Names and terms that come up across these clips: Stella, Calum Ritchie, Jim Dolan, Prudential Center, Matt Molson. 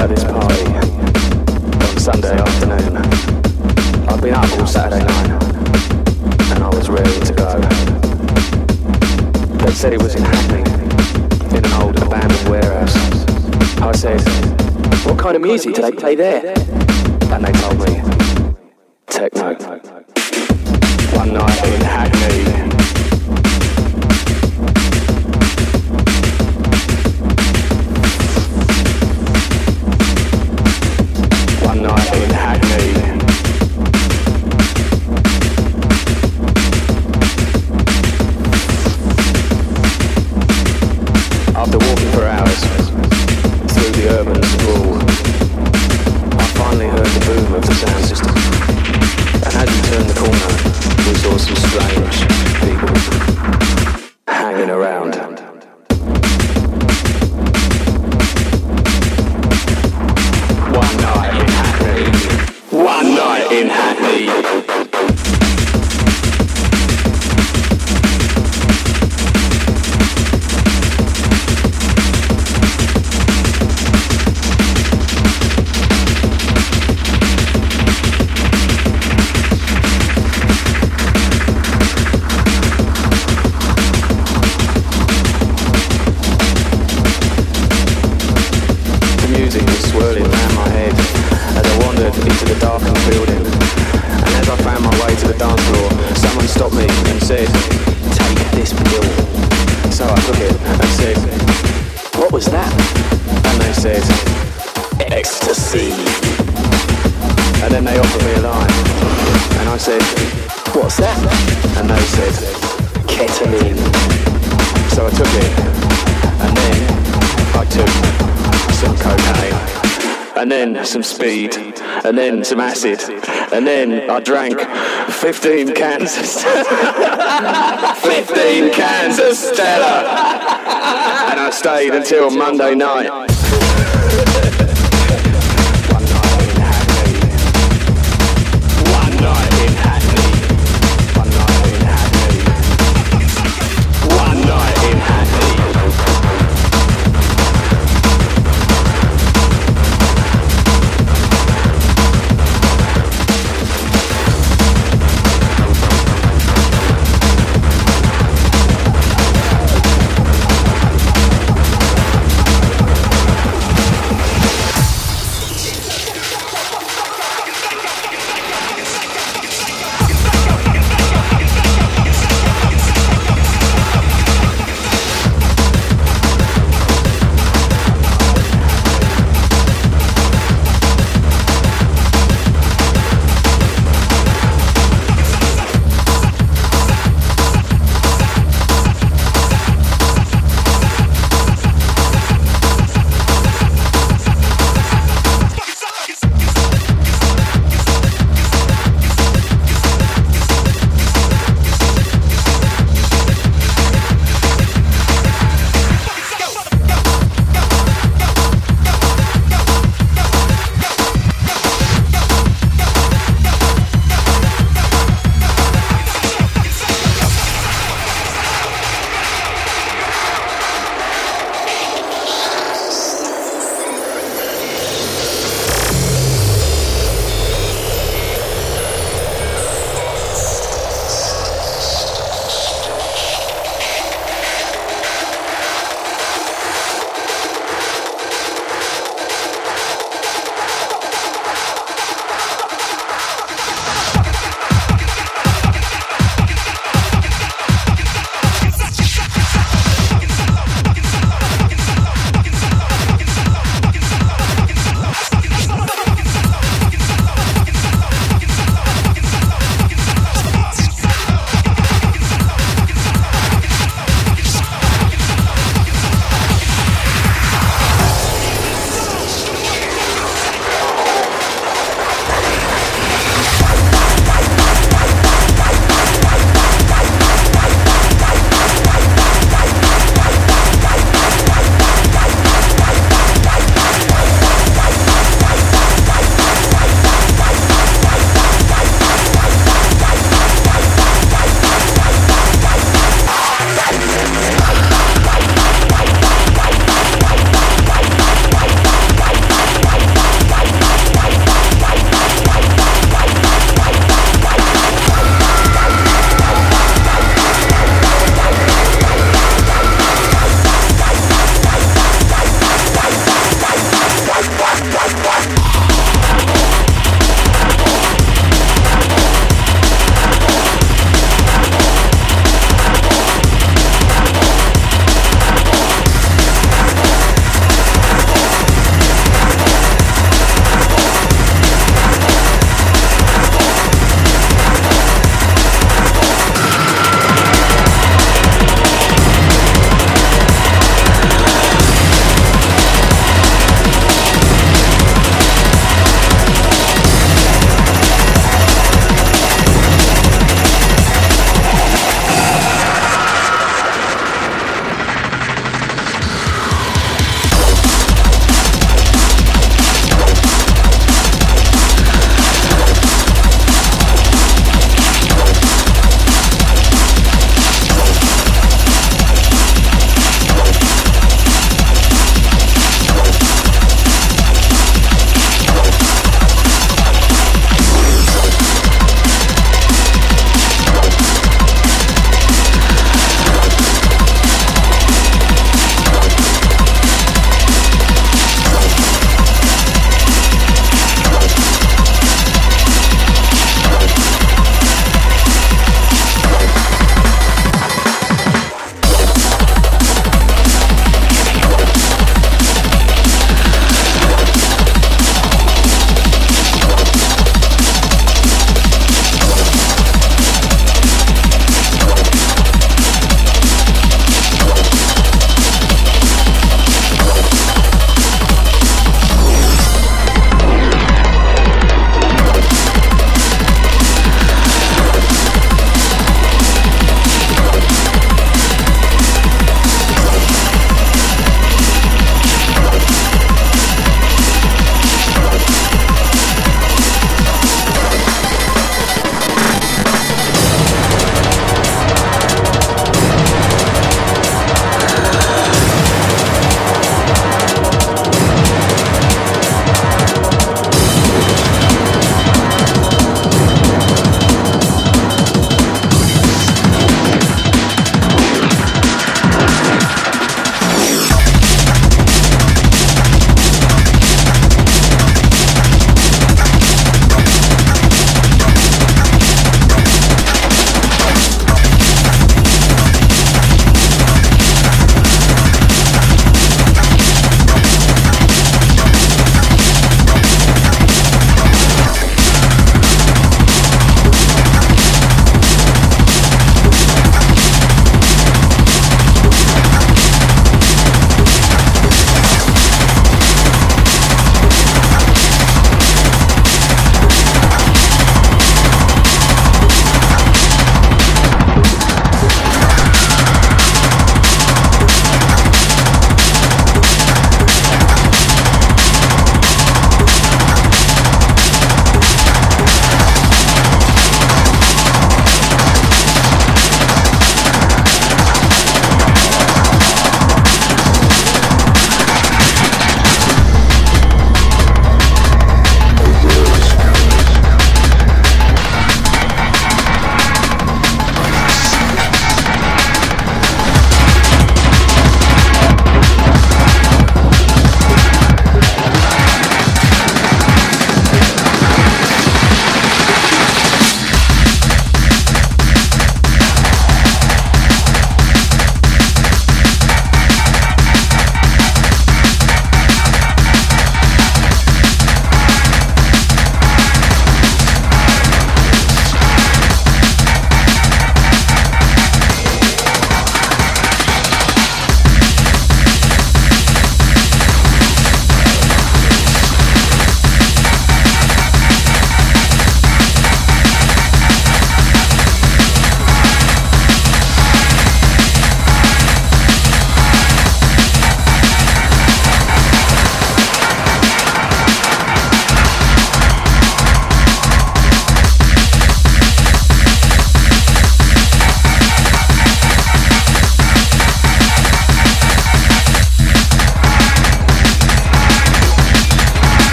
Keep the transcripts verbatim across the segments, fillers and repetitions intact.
at this party on Sunday afternoon. I'd been up all Saturday night, and I was ready to go. They said it was in Hackney, in an old abandoned warehouse. I said, "What kind of music do they play there?" And they told me, "Techno." One night in Hackney. After walking for hours through the urban sprawl, I finally heard the boom of the sound system. And as we turned the corner, we saw some strange people hanging around. One night in Hackney. One night in Hackney. Swirling round my head as I wandered into the darkened building, and as I found my way to the dance floor, someone stopped me and said, "Take this pill." So I took it and said, "What was that?" And they said, "Ecstasy." And then they offered me a line, and I said, "What's that?" And they said, "Ketamine." So I took it, and then I took some cocaine, and then some speed, and then some acid, and then I drank fifteen cans of Stella. fifteen cans of Stella, and I stayed until Monday night.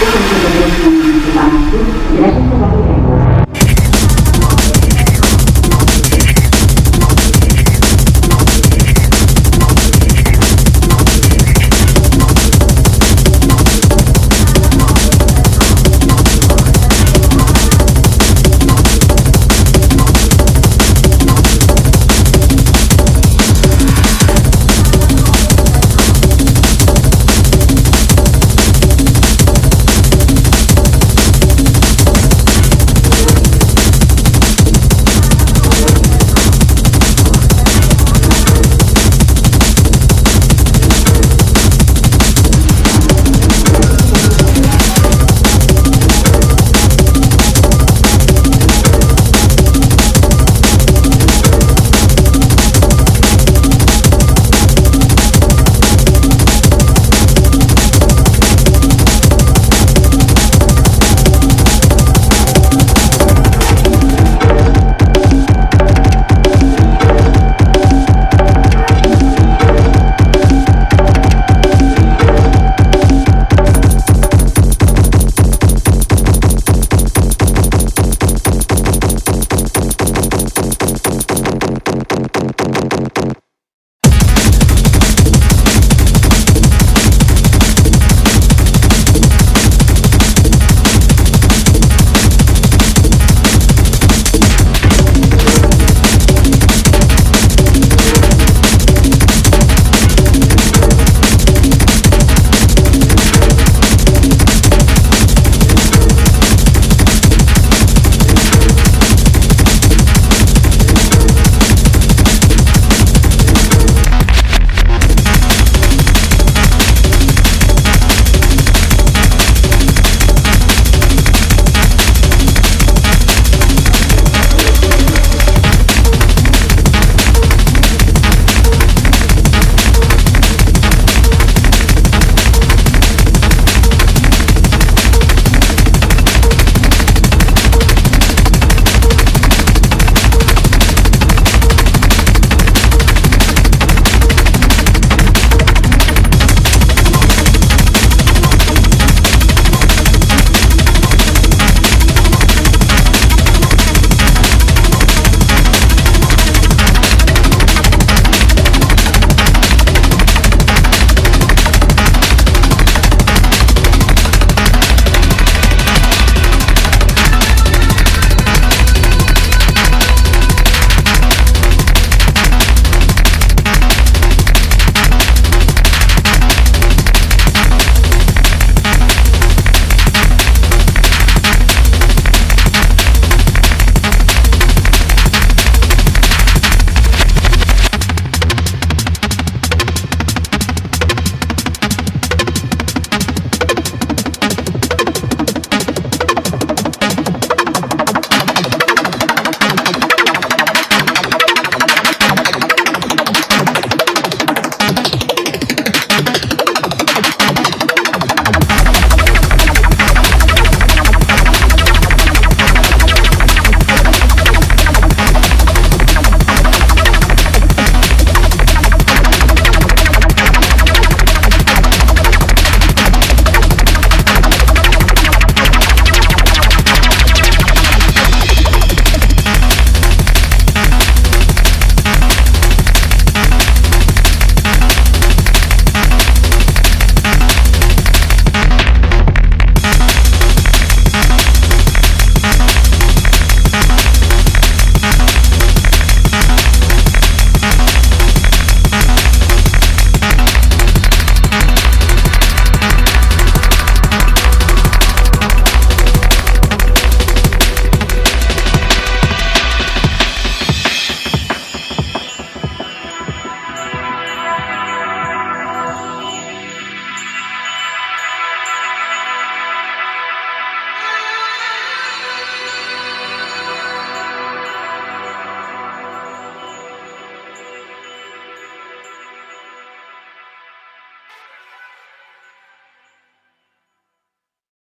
Gracias.